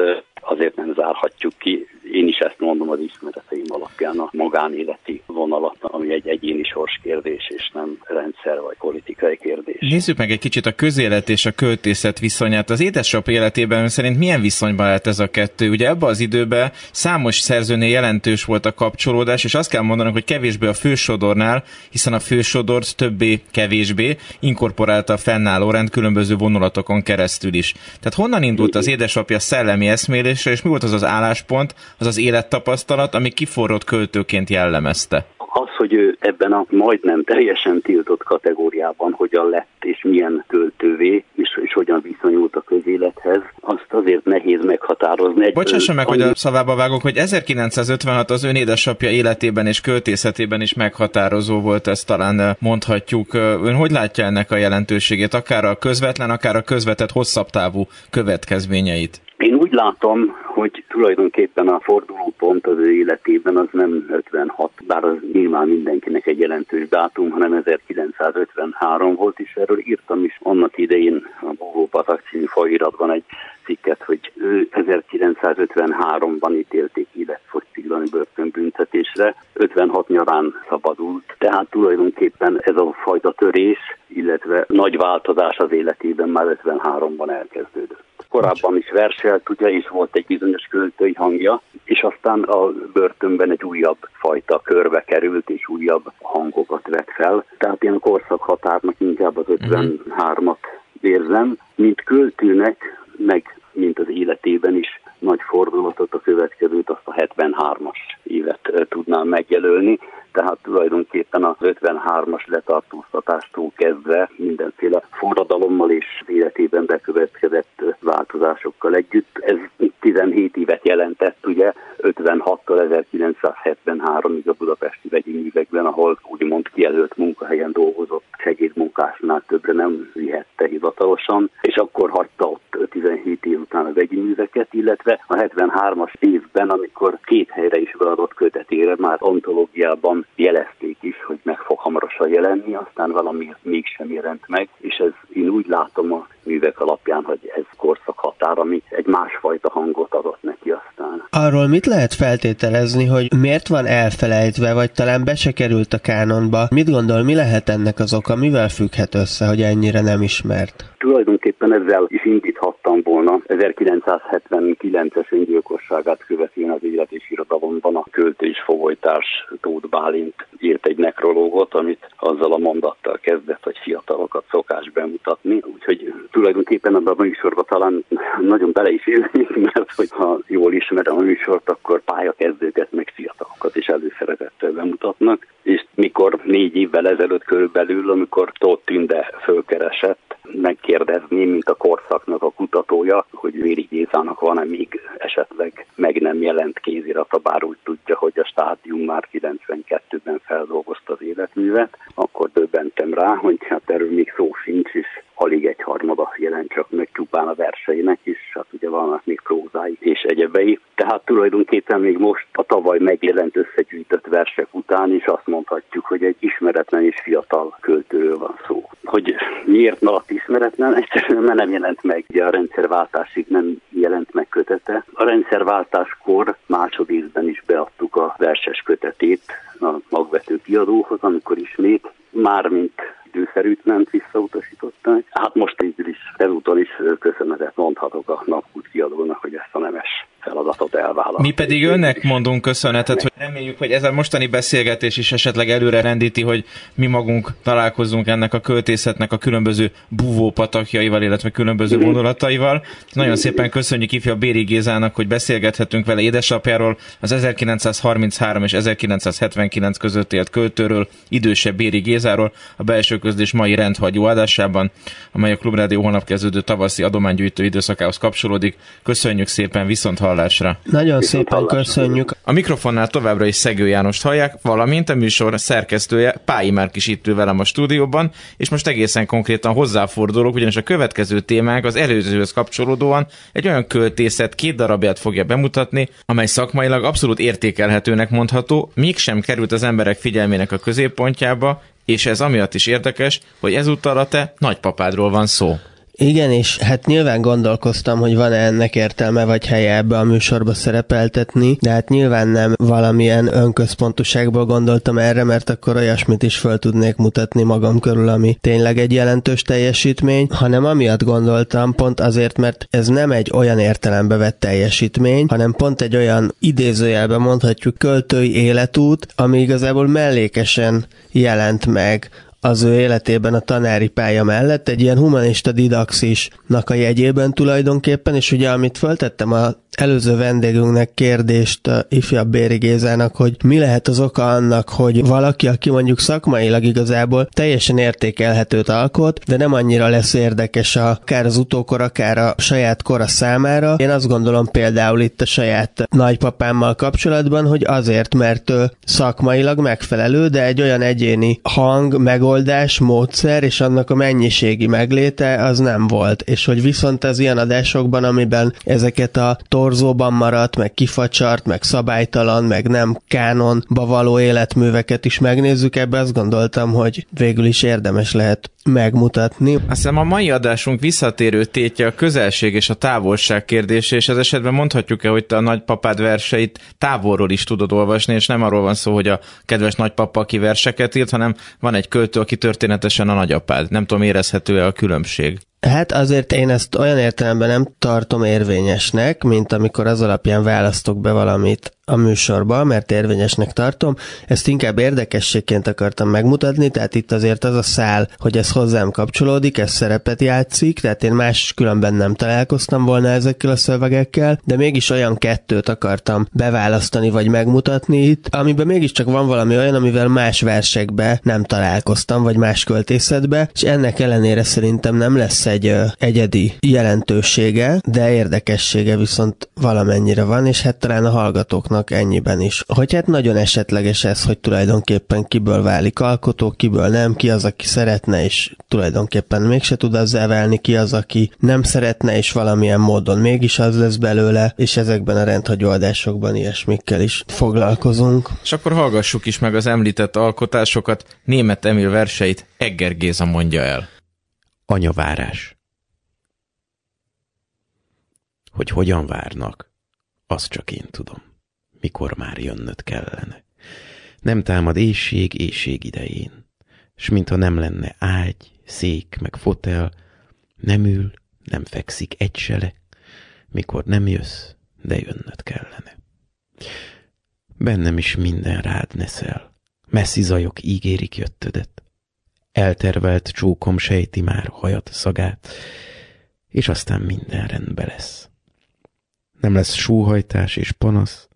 azért nem zárhatjuk ki. Én is ezt mondom az ismereteim alapján, a magánéleti vonalat, ami egy egyéni sorskérdés, és nem rendszer vagy politikai kérdés. Nézzük meg egy kicsit a közélet és a költészet viszonyát. Az édesapja életében szerint milyen viszonyban állt ez a kettő? Ugye ebben az időben számos szerzőnél jelentős volt a kapcsolódás, és azt kell mondanunk, hogy kevésbé a fősodornál, hiszen a fősodor többé-kevésbé inkorporálta a fennálló rend különböző vonulatokon keresztül is. Tehát honnan indult az édesapja szellemi eszmélésre, és mi volt az az álláspont, az az élettapasztalat, ami kiforrott költőként jellemezte? Az, hogy ő ebben a majdnem teljesen tiltott kategóriában hogyan lett és milyen költővé, és hogyan viszonyult a közélethez, azt azért nehéz meghatározni. Bocsásson meg, hogy a szavába vágok, hogy 1956 az ön édesapja életében és költészetében is meghatározó volt, ezt talán mondhatjuk. Ön hogy látja ennek a jelentőségét, akár a közvetlen, akár a közvetett hosszabb távú következményeit? Én úgy látom, hogy tulajdonképpen a fordulópont az ő életében az nem 56, bár az nyilván mindenkinek egy jelentős dátum, hanem 1953 volt, és erről írtam is annak idején a Búvópatak című folyóiratban egy cikket, hogy ő 1953-ban ítélték életfogytiglani börtönbüntetésre, 56 nyarán szabadult, tehát tulajdonképpen ez a fajta törés, illetve nagy változás az életében már 53-ban elkezdődött. korábban is verselt, ugye, és volt egy bizonyos költői hangja, és aztán a börtönben egy újabb fajta körbe került, és újabb hangokat vett fel. Tehát ilyen korszakhatárnak inkább az 53-at érzem, mint költőnek, meg mint az életében is nagy fordulatot, a következőt, azt a 73-as évet tudnám megjelölni. Tehát tulajdonképpen az 53-as letartóztatástól kezdve mindenféle forradalommal és életében bekövetkezett változásokkal együtt. Ez 17 évet jelentett, ugye, 56-tól 1973-ig a budapesti vegyéművekben, ahol úgymond kijelölt munkahelyen dolgozott segédmunkásnál többre nem vihette hivatalosan, és akkor hagyta ott 17 év után a vegyéműveket, illetve a 73-as évben, amikor két helyre is beadott kötetére már antológiában jelezték is, hogy meg fog hamarosan jelenni, aztán valami mégsem jelent meg, és ez, én úgy látom a művek alapján, hogy ez korszakhatár, ami egy másfajta hangot adott neki aztán. Arról mit lehet feltételezni, hogy miért van elfelejtve, vagy talán be se került a kánonba? Mit gondol, mi lehet ennek az oka, mivel függhet össze, hogy ennyire nem ismert? Tulajdonképpen ezzel is indíthattam volna 1979-es öngyilkosságát követően az Élet és Irodalomban a költő és fogolytárs Tóth Bálint írt egy nekrológot, amit azzal a mondattal kezdett, hogy fiatalokat szokás bemutatni, úgyhogy tulajdonképpen abban a műsorban talán nagyon bele is élnék, mert hogy ha jól ismerem a műsort, akkor pályakezdőket meg fiatalokat is előszeretettel bemutatnak, és mikor 4 évvel ezelőtt körülbelül, amikor Tóth Tünde fölkeresett megkérdezni, mint a korszaknak a kutatója, hogy Béri Gézának van-e még esetleg meg nem jelent kézirata, bár úgy tudja, hogy a stádium már 92-ben feldolgozta az életművet, akkor döbbentem rá, hogy hát erről még szó sincs, és alig 1/3 jelent csak meg csupán a verseinek is, hát ugye vannak még prózái és egyebei. Tehát tulajdonképpen még most a tavaly megjelent összegyűjtött versek után is azt mondhatjuk, hogy egy ismeretlen és fiatal költőről van szó. Hogy miért maradt ismeretlen? Egyszerűen mert nem jelent meg. Ugye a rendszerváltásig nem jelent meg kötete. A rendszerváltáskor másodévben is beadtuk a verses kötetét a Magvető Kiadóhoz, amikor ismét, mármint időszerűt ment, visszautasították. Hát most így is, ezúton is köszönetet mondhatok a Napkút Kiadónak, hogy ezt a nemes feladatot elvállalt. Mi pedig önnek mondunk köszönetet, hogy reméljük, hogy ez a mostani beszélgetés is esetleg előre rendíti, hogy mi magunk találkozzunk ennek a költészetnek a különböző búvópatakjaival, illetve különböző gondolataival. Nagyon szépen köszönjük ifja Béri Gézának, hogy beszélgethetünk vele édesapjáról, az 1933 és 1979 között élt költőről, idősebb Béri Gézáról, a Belső közlés mai rendhagyó adásában, amely a Klubrádió holnap kezdődő tavaszi adománygyűjtő időszakához kapcsolódik. Köszönjük szépen, viszont hallásra. Nagyon szépen köszönjük. A mikrofonnál továbbra is Szegő Jánost hallják, valamint a műsor szerkesztője Pályi Márk is itt ül velem a stúdióban, és most egészen konkrétan hozzáfordulok, ugyanis a következő témánk az előzőhöz kapcsolódóan egy olyan költészet 2 darabját fogja bemutatni, amely szakmailag abszolút értékelhetőnek mondható, mégsem került az emberek figyelmének a középpontjába, és ez amiatt is érdekes, hogy ezúttal a te nagypapádról van szó. Igen, és hát nyilván gondolkoztam, hogy van-e ennek értelme vagy helye ebbe a műsorba szerepeltetni, de hát nyilván nem valamilyen önközpontúságból gondoltam erre, mert akkor olyasmit is föl tudnék mutatni magam körül, ami tényleg egy jelentős teljesítmény, hanem amiatt gondoltam, pont azért, mert ez nem egy olyan értelembe vett teljesítmény, hanem pont egy olyan idézőjelben mondhatjuk költői életút, ami igazából mellékesen jelent meg az ő életében a tanári pálya mellett, egy ilyen humanista didaxisnak a jegyében tulajdonképpen, és ugye amit föltettem az előző vendégünknek kérdést ifjabb Béri Gézának, hogy mi lehet az oka annak, hogy valaki, aki mondjuk szakmailag igazából teljesen értékelhetőt alkot, de nem annyira lesz érdekes akár az utókor, akár a saját kora számára. Én azt gondolom például itt a saját nagypapámmal kapcsolatban, hogy azért, mert ő szakmailag megfelelő, de egy olyan egyéni hang, megoldás, módszer és annak a mennyiségi megléte az nem volt, és hogy viszont az ilyen adásokban, amiben ezeket a torzóban maradt, meg kifacsart, meg szabálytalan, meg nem kánonba való életműveket is megnézzük, ebbe azt gondoltam, hogy végül is érdemes lehet megmutatni. Azt hiszem a mai adásunk visszatérő tétje a közelség és a távolság kérdése, és ez esetben mondhatjuk-e, hogy te a nagypapád verseit távolról is tudod olvasni, és nem arról van szó, hogy a kedves nagypapa, aki verseket írt, hanem van egy költő, aki történetesen a nagyapád. Nem tudom, érezhető-e a különbség? Hát azért én ezt olyan értelemben nem tartom érvényesnek, mint amikor az alapján választok be valamit a műsorba, mert érvényesnek tartom. Ezt inkább érdekességként akartam megmutatni, tehát itt azért az a szál, hogy ez hozzám kapcsolódik, ez szerepet játszik, tehát én más különben nem találkoztam volna ezekkel a szövegekkel, de mégis olyan kettőt akartam beválasztani vagy megmutatni itt, amiben mégiscsak van valami olyan, amivel más versekbe nem találkoztam, vagy más költészetbe, és ennek ellenére szerintem nem lesz egy egyedi jelentősége, de érdekessége viszont valamennyire van, és hát talán a hallgatóknak ennyiben is. Hogy hát nagyon esetleges ez, hogy tulajdonképpen kiből válik alkotó, kiből nem, ki az, aki szeretne, és tulajdonképpen mégse tud azzá válni, ki az, aki nem szeretne, és valamilyen módon mégis az lesz belőle, és ezekben a rendhagyóadásokban ilyesmikkel is foglalkozunk. És akkor hallgassuk is meg az említett alkotásokat, Németh Emil verseit Egger Géza mondja el. Anyavárás. Hogy hogyan várnak, azt csak én tudom, mikor már jönnöd kellene. Nem támad éjség idején, s mintha nem lenne ágy, szék meg fotel, nem ül, nem fekszik egy sele, mikor nem jössz, de jönnöd kellene. Bennem is minden rád neszel, messzi zajok ígérik jöttödet, eltervelt csókom sejti már hajat szagát, és aztán minden rendbe lesz. Nem lesz sóhajtás és panasz,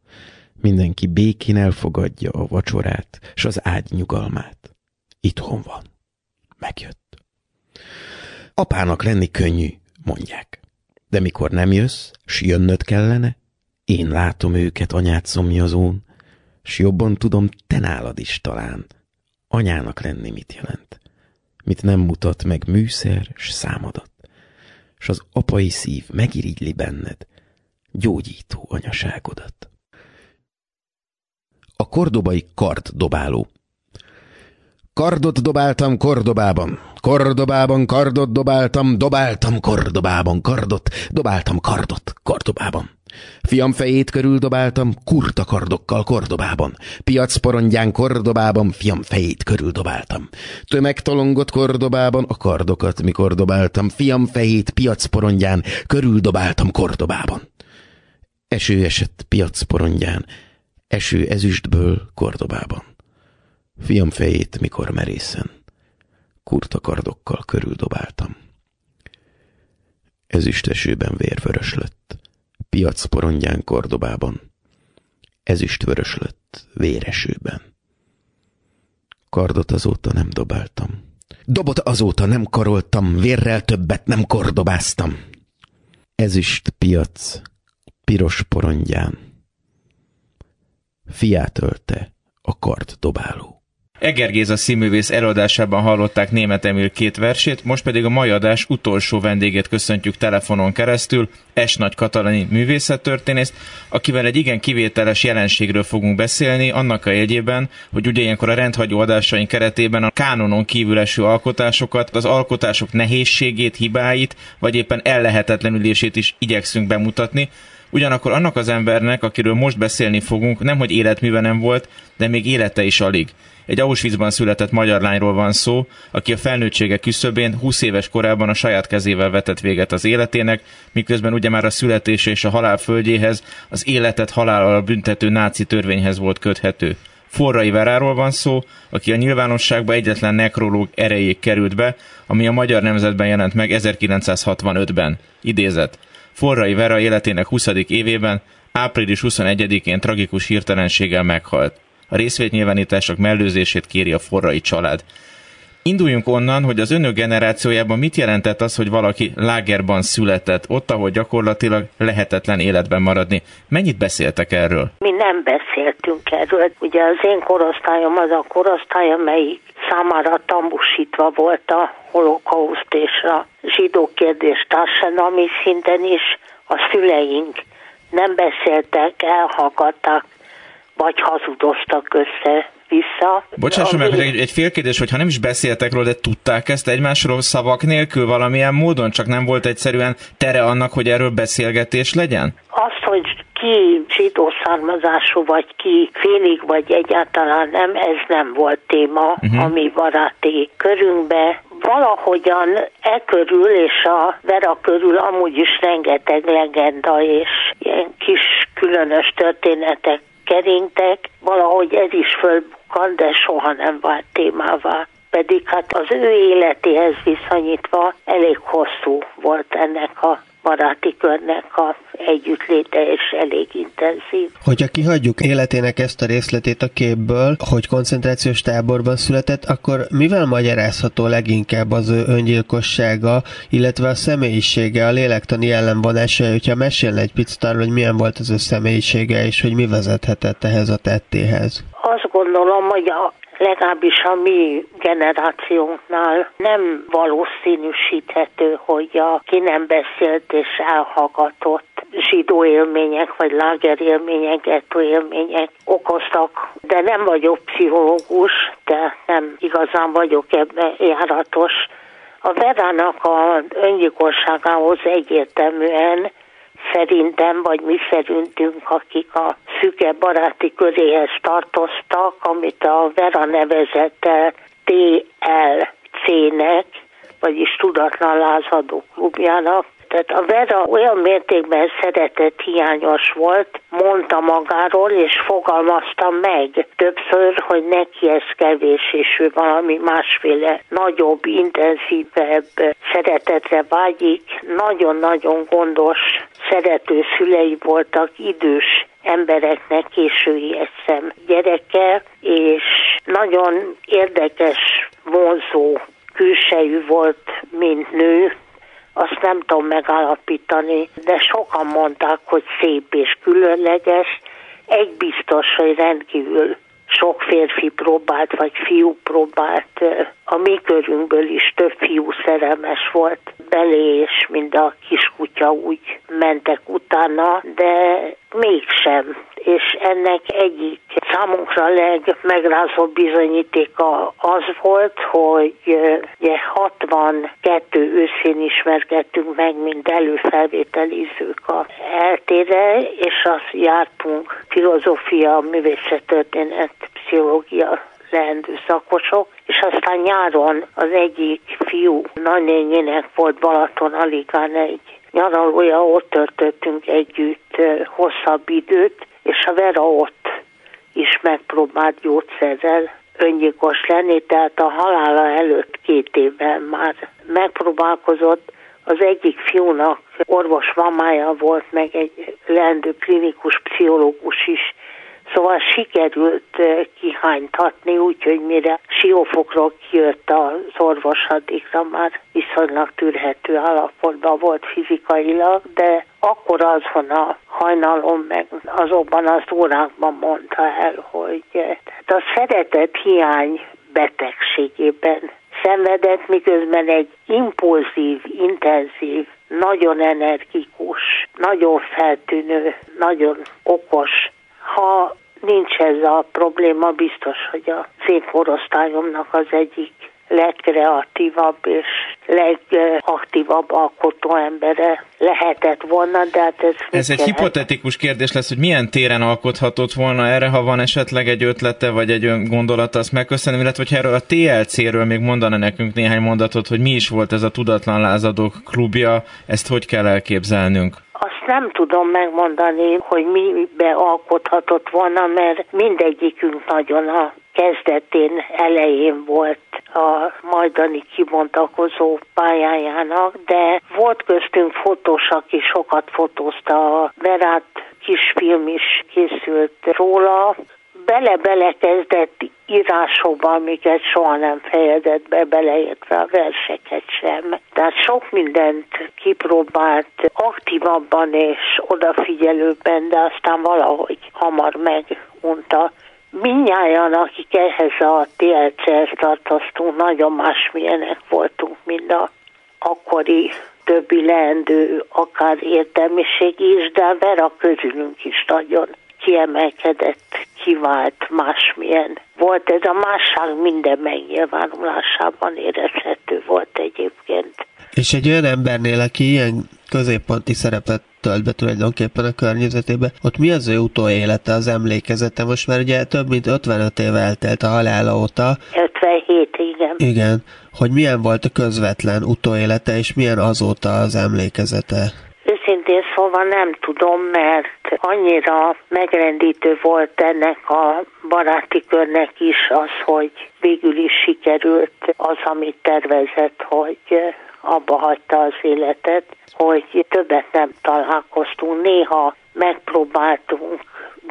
mindenki békén elfogadja a vacsorát s az ágy nyugalmát. Itthon van. Megjött. Apának lenni könnyű, mondják. De mikor nem jössz, s jönnöd kellene, én látom őket anyát szomjazón, s jobban tudom, te nálad is talán. Anyának lenni mit jelent? Mit nem mutat meg műszer s számadat, s az apai szív megirigyli benned gyógyító anyaságodat. A kordobai karddobáló. Kardot dobáltam Kordobában, Kordobában kardot dobáltam, dobáltam Kordobában kardot, dobáltam kardot Kordobában. Fiam fejét körül dobáltam kurta kardokkal Kordobában, piacporondján Kordobában fiam fejét körül dobáltam. Tömegtolongott Kordobában a kardokat mikor dobáltam, fiam fejét piacporondján körül dobáltam Kordobában. Eső esett piacporondján, eső ezüstből Kordobában. Fiam fejét mikor merészen, kurta kardokkal körüldobáltam. Ezüstesőben vérvörös lett, piacporondján Kordobában. Ezüstvörös lett, véresőben. Kardot azóta nem dobáltam. Dobot azóta nem karoltam, vérrel többet nem kordobáztam. Ezüst piac, piros porondján. Fiát ölte a karddobáló. Egger Géza színművész előadásában hallották Németh Emil két versét, most pedig a mai adás utolsó vendégét köszöntjük telefonon keresztül, S. Nagy Katalin művészettörténészt, akivel egy igen kivételes jelenségről fogunk beszélni, annak a jegyében, hogy ugye ilyenkor a rendhagyó adásaink keretében a kánonon kívül eső alkotásokat, az alkotások nehézségét, hibáit, vagy éppen ellehetetlenülését is igyekszünk bemutatni. Ugyanakkor annak az embernek, akiről most beszélni fogunk, nemhogy életműve nem volt, de még élete is alig. Egy Auschwitzban született magyar lányról van szó, aki a felnőttsége küszöbén 20 éves korában a saját kezével vetett véget az életének, miközben ugye már a születése és a halál földjéhez, az életet halállal büntető náci törvényhez volt köthető. Forrai Veráról van szó, aki a nyilvánosságba egyetlen nekrológ erejéig került be, ami a Magyar Nemzetben jelent meg 1965-ben. Idézet. Forrai Vera életének 20. évében, április 21-én tragikus hirtelenséggel meghalt. A részvétnyilvánítások mellőzését kéri a Forrai család. Induljunk onnan, hogy az önök generációjában mit jelentett az, hogy valaki lágerban született, ott, ahol gyakorlatilag lehetetlen életben maradni. Mennyit beszéltek erről? Mi nem beszéltünk erről. Ugye az én korosztályom az a korosztály, amelyik számára tambusítva volt a holokauszt és a zsidó kérdés társadalmi szinten is. A szüleink nem beszéltek, elhallgatták vagy hazudoztak össze-vissza. Bocsásson meg, hogy egy félkérdés, hogy ha nem is beszéltek róla, de tudták ezt egymásról szavak nélkül valamilyen módon, csak nem volt egyszerűen tere annak, hogy erről beszélgetés legyen? Azt, hogy ki zsidó származású, vagy ki félig, vagy egyáltalán nem, ez nem volt téma a mi baráti körünkbe. Valahogyan e körül és a Vera körül amúgy is rengeteg legenda és ilyen kis különös történetek keringtek, valahogy ez is fölbukkant, de soha nem vált témává. Pedig hát az ő életéhez viszonyítva elég hosszú volt ennek a baráti körnek a együttléte, és elég intenzív. Hogyha kihagyjuk életének ezt a részletét a képből, hogy koncentrációs táborban született, akkor mivel magyarázható leginkább az ő öngyilkossága, illetve a személyisége, a lélektani ellenvonása, hogyha mesélne egy picit arról, hogy milyen volt az ő személyisége, és hogy mi vezethetett ehhez a tettéhez? Azt gondolom, hogy legalábbis a mi generációnknál nem valószínűsíthető, hogy a ki nem beszélt és elhallgatott zsidó élmények, vagy lágerélmények, gettóélmények okoztak, de nem vagyok pszichológus, de nem igazán vagyok ebben járatos. A Verának az öngyilkosságához egyértelműen szerintem, vagy mi szerintünk, akik a szüke baráti köréhez tartoztak, amit a Vera nevezett TLC-nek, vagyis Tudatlan Lázadó Klubjának. Tehát a Vera olyan mértékben szeretett hiányos volt, mondta magáról, és fogalmazta meg többször, hogy neki ez kevés, és ő valami másféle nagyobb, intenzívebb szeretetre vágyik. Nagyon-nagyon gondos, szerető szülei voltak, idős embereknek, késői eszem gyereke, és nagyon érdekes, vonzó külsejű volt, mint nő. Azt nem tudom megállapítani, de sokan mondták, hogy szép és különleges. Egy biztos, hogy rendkívül sok férfi próbált, vagy fiú próbált. A mi körünkből is több fiú szerelmes volt belé, és mind a kiskutya úgy mentek utána, de mégsem. És ennek egyik számunkra legmegrázóbb bizonyítéka az volt, hogy 62 őszén ismerkedtünk meg, mint előfelvételizők a eltére, és azt jártunk filozófia, művészettörténet, pszichológia leendő szakosok, és aztán nyáron az egyik fiú nagynényének volt Balaton-Aligán egy nyaralója, ott töltöttünk együtt hosszabb időt, és a Vera ott is megpróbált gyógyszerrel öngyilkos lenni, tehát a halála előtt 2 évvel már megpróbálkozott. Az egyik fiúnak orvos mamája volt, meg egy leendő klinikus pszichológus is, szóval sikerült kihánytatni, úgyhogy mire Siófokról kijött az orvos, addigra már viszonylag tűrhető állapotban volt fizikailag, de akkor azon a hajnalon, meg azokban az órákban mondta el, hogy a szeretet hiány betegségében szenvedett, miközben egy impulzív, intenzív, nagyon energikus, nagyon feltűnő, nagyon okos. Ha nincs ez a probléma, biztos, hogy az én korosztályomnak az egyik legkreatívabb és legaktívabb alkotó embere lehetett volna, de hát ez... Ez egy hipotetikus kérdés lesz, hogy milyen téren alkothatott volna erre, ha van esetleg egy ötlete, vagy egy gondolata, azt megköszönöm, illetve hogyha erről a TLC-ről még mondana nekünk néhány mondatot, hogy mi is volt ez a Tudatlan Lázadók Klubja, ezt hogy kell elképzelnünk? Azt nem tudom megmondani, hogy mibe alkothatott volna, mert mindegyikünk nagyon a kezdetén, elején volt a majdani kibontakozó pályájának, de volt köztünk fotós, aki sokat fotózta a Verát, kisfilm is készült róla. Bele-bele kezdett írásokba, amiket soha nem fejezett be, beleértve a verseket sem. Tehát sok mindent kipróbált aktívabban és odafigyelőbben, de aztán valahogy hamar megunta. Mindnyájan, akik ehhez a TLC-hez tartoztunk, nagyon másmilyenek voltunk, mint a akkori többi leendő, akár értelmiség is, de a Vera közülünk is nagyon kiemelkedett, kivált másmilyen volt. Ez a másság minden megnyilvánulásában érezhető volt egyébként. És egy olyan embernél, aki ilyen középponti szerepet tölt be tulajdonképpen a környezetében, ott mi az ő utóélete, az emlékezete? Most már ugye több mint 55 éve eltelt a halála óta. 57, igen. Igen. Hogy milyen volt a közvetlen utóélete, és milyen azóta az emlékezete? Őszintén szóval nem tudom, mert annyira megrendítő volt ennek a baráti körnek is az, hogy végül is sikerült az, amit tervezett, hogy abba hagyta az életet, hogy többet nem találkoztunk. Néha megpróbáltunk,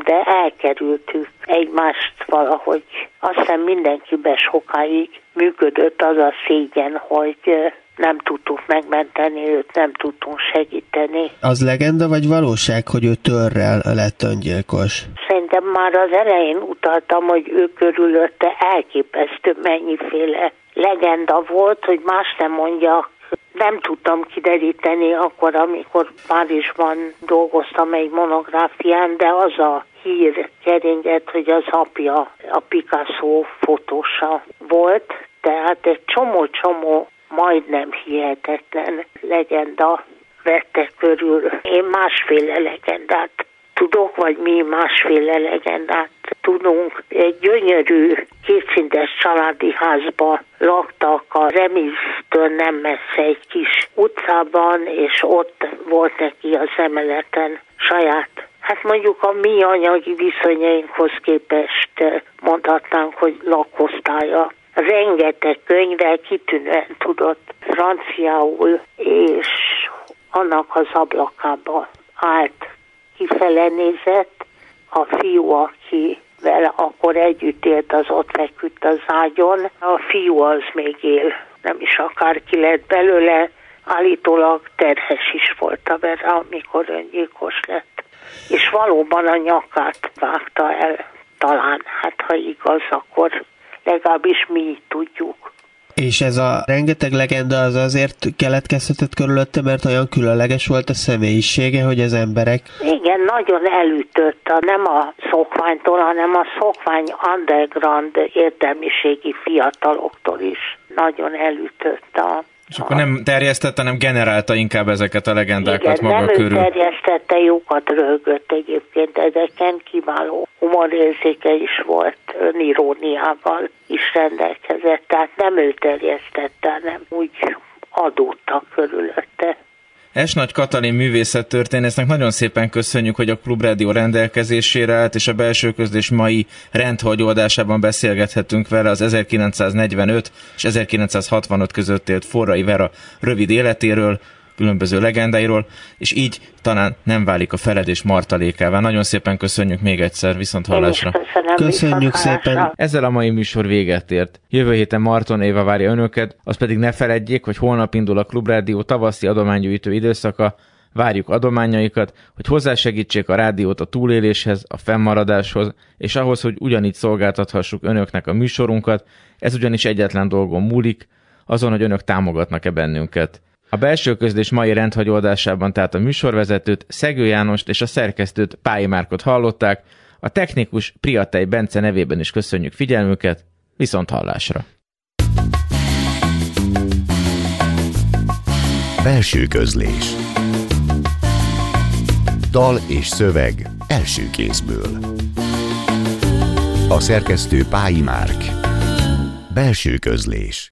de elkerültük egymást valahogy. Azt hiszem mindenkiben sokáig működött az a szégyen, hogy nem tudtuk megmenteni őt, nem tudtunk segíteni. Az legenda vagy valóság, hogy ő törrel lett öngyilkos? Szerintem már az elején utaltam, hogy ő körülötte elképesztő mennyiféle legenda volt, hogy más nem mondjak. Nem tudtam kideríteni akkor, amikor Párizsban dolgoztam egy monográfián, de az a hír keringett, hogy az apja a Picasso fotósa volt, tehát egy csomó majdnem hihetetlen legenda vette körül. Én másféle legendát tudok, vagy mi másféle legendát tudunk. Egy gyönyörű, kétszintes családi házba laktak a Remiztől nem messze egy kis utcában, és ott volt neki az emeleten saját. Hát mondjuk a mi anyagi viszonyainkhoz képest mondhatnánk, hogy lakosztálya. Rengeteg könyvvel kitűnően tudott franciául, és annak az ablakába állt, kifele nézett. A fiú, aki vele akkor együtt élt, az ott feküdt az ágyon. A fiú az még él, nem is akárki lett belőle, állítólag terhes is volt a Vera, amikor öngyilkos lett. És valóban a nyakát vágta el, talán, hát ha igaz, akkor legalábbis mi így tudjuk. És ez a rengeteg legenda az azért keletkezhetett körülötte, mert olyan különleges volt a személyisége, hogy az emberek... Igen, nagyon elütött, nem a szokványtól, hanem a szokvány underground értelmiségi fiataloktól is nagyon elütött a... És akkor nem terjesztette, hanem generálta inkább ezeket a legendákat maga körül. Igen, nem terjesztette, jókat röhögött egyébként, ezeken kiváló humorérzéke is volt, öniróniával is rendelkezett, tehát nem ő terjesztette, hanem úgy adódtak körülötte. S. Nagy Katalin művészettörténésznek nagyon szépen köszönjük, hogy a Klubrádió rendelkezésére állt, és a belső közlés mai rendhagyódásában beszélgethettünk vele az 1945 és 1965 között élt Forrai Vera rövid életéről, különböző legendáiról, és így talán nem válik a feledés martalékává. Nagyon szépen köszönjük még egyszer, viszonthallásra. Köszönjük szépen. Ezzel a mai műsor véget ért. Jövő héten Marton Éva várja önöket, azt pedig ne feledjék, hogy holnap indul a Klubrádió tavaszi adománygyűjtő időszaka. Várjuk adományaikat, hogy hozzásegítsék a rádiót a túléléshez, a fennmaradáshoz, és ahhoz, hogy ugyanígy szolgáltathassuk önöknek a műsorunkat. Ez ugyanis egyetlen dolgon múlik, azon, hogy önök támogatnak-e bennünket. A belső közlés mai rendhagyódásában tehát a műsorvezetőt, Szegő Jánost és a szerkesztőt, Pályi Márkot hallották. A technikus Priatei Bence nevében is köszönjük figyelmüket, viszont hallásra! Belső közlés. Dal és szöveg első kézből. A szerkesztő Pályi Márk. Belső közlés.